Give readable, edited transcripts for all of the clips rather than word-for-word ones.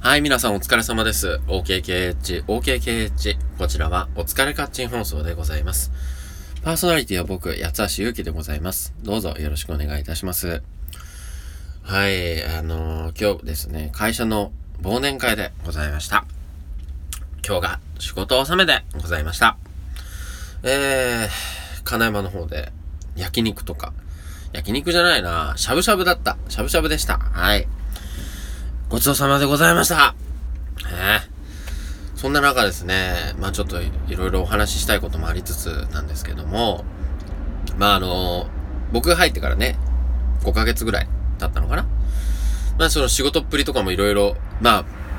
はい、皆さんお疲れ様です。OKKH。こちらはお疲れカッチン放送でございます。パーソナリティは僕、八橋ゆうきでございます。どうぞよろしくお願いいたします。はい、今日ですね、会社の忘年会でございました。今日が仕事納めでございました。金山の方でしゃぶしゃぶでした。はい。ごちそうさまでございました。そんな中ですね、ちょっといろいろお話ししたいこともありつつなんですけども、僕が入ってからね、5ヶ月ぐらい経ったのかな。その仕事っぷりとかもいろいろ、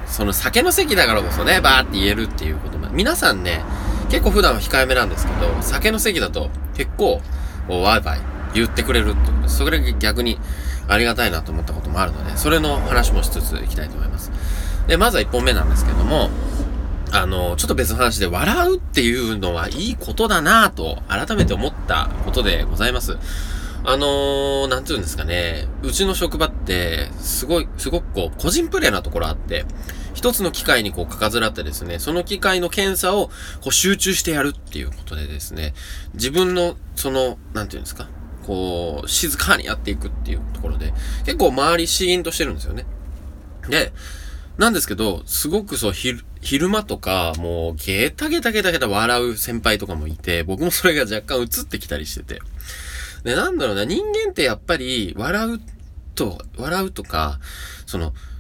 その酒の席だからこそね、バーって言えるっていうことも、皆さんね、結構普段は控えめなんですけど、酒の席だと結構、ワイワイ言ってくれるってことです。それが逆に、ありがたいなと思ったこともあるので、それの話もしつついきたいと思います。で、まずは1本目なんですけども、ちょっと別の話で、笑うっていうのはいいことだなぁと、改めて思ったことでございます。なんていうんですかね、うちの職場って、すごく個人プレイなところあって、一つの機械にかかずらってですね、その機械の検査を集中してやるっていうことでですね、自分の、なんていうんですか、静かにやっていくっていうところで、結構周りシーンとしてるんですよね。で、なんですけど、すごく昼間とか、もう、ゲタ笑う先輩とかもいて、僕もそれが若干映ってきたりしてて。で、なんだろうな、人間ってやっぱり、笑うとか、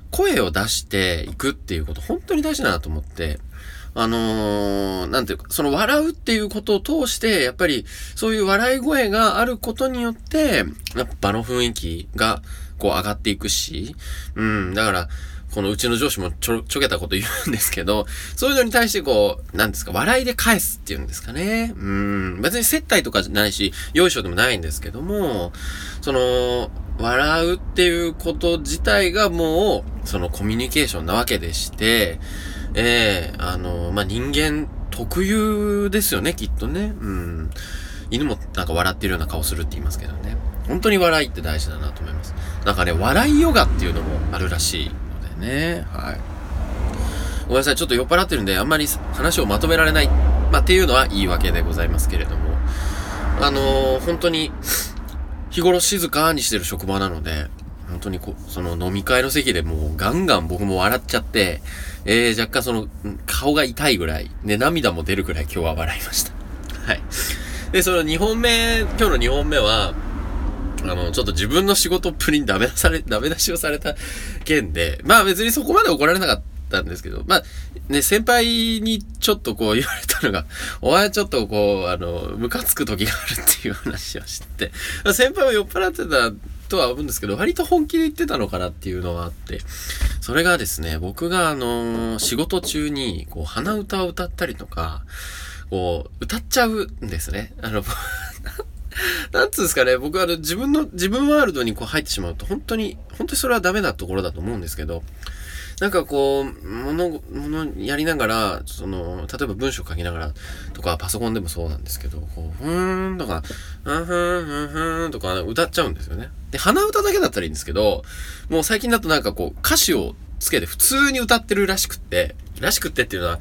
声を出していくっていうこと、本当に大事だなと思って、なんていうか、笑うっていうことを通して、やっぱり、そういう笑い声があることによって、やっぱ場の雰囲気が、上がっていくし、だから、うちの上司もちょけたこと言うんですけど、そういうのに対してなんですか、笑いで返すっていうんですかね。別に接待とかじゃないし、よいしょでもないんですけども、笑うっていうこと自体がもう、コミュニケーションなわけでして、人間特有ですよね、きっとね。犬も笑ってるような顔するって言いますけどね。本当に笑いって大事だなと思います。笑いヨガっていうのもあるらしいのでね。はい。ごめんなさい、ちょっと酔っ払ってるんで、あんまり話をまとめられない、っていうのは言い訳でございますけれども。本当に、日頃静かにしてる職場なので、本当に飲み会の席でもうガンガン僕も笑っちゃって、若干顔が痛いぐらい、ね、涙も出るぐらい今日は笑いました。はい。で、今日の2本目は、ちょっと自分の仕事っぷりにダメ出しをされた件で、別にそこまで怒られなかったんですけど、ね、先輩にちょっと言われたのが、お前ちょっとムカつく時があるっていう話をしてて、先輩は酔っ払ってたとは思うんですけど、割と本気で言ってたのかなっていうのはあって、それがですね、僕が仕事中に、鼻歌を歌ったりとか、歌っちゃうんですね。なんつうんですかね、僕は自分ワールドに入ってしまうと、本当にそれはダメなところだと思うんですけど、物やりながら、例えば文章書きながらとか、パソコンでもそうなんですけど、ふーんとか、歌っちゃうんですよね。で、鼻歌だけだったらいいんですけど、もう最近だと歌詞をつけて普通に歌ってるらしくってっていうのは、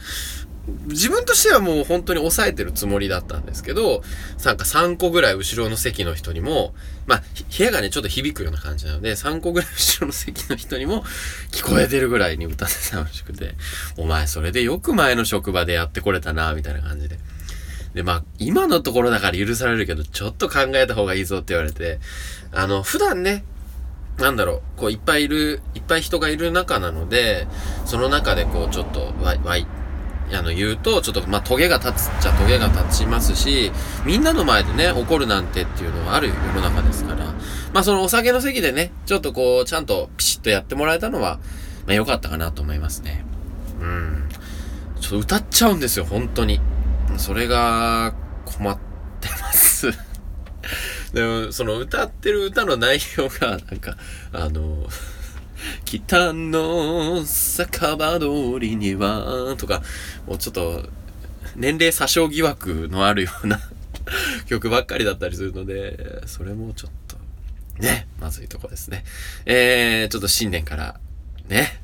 自分としてはもう本当に抑えてるつもりだったんですけど、3個ぐらい後ろの席の人にも、部屋がね、ちょっと響くような感じなので、3個ぐらい後ろの席の人にも聞こえてるぐらいに歌ってたらしくて、お前それでよく前の職場でやってこれたな、みたいな感じで。で、今のところだから許されるけど、ちょっと考えた方がいいぞって言われて、普段ね、いっぱい人がいる中なので、その中でちょっと、言うと、ちょっと、トゲが立つっちゃトゲが立ちますし、みんなの前でね、怒るなんてっていうのはある世の中ですから、お酒の席でね、ちょっとちゃんとピシッとやってもらえたのは、良かったかなと思いますね。ちょっと歌っちゃうんですよ、本当に。それが、困ってます。でも、歌ってる歌の内容が、北の酒場通りにはとか、もうちょっと年齢詐称疑惑のあるような曲ばっかりだったりするので、それもちょっとね、まずいとこですね。ちょっと新年からね、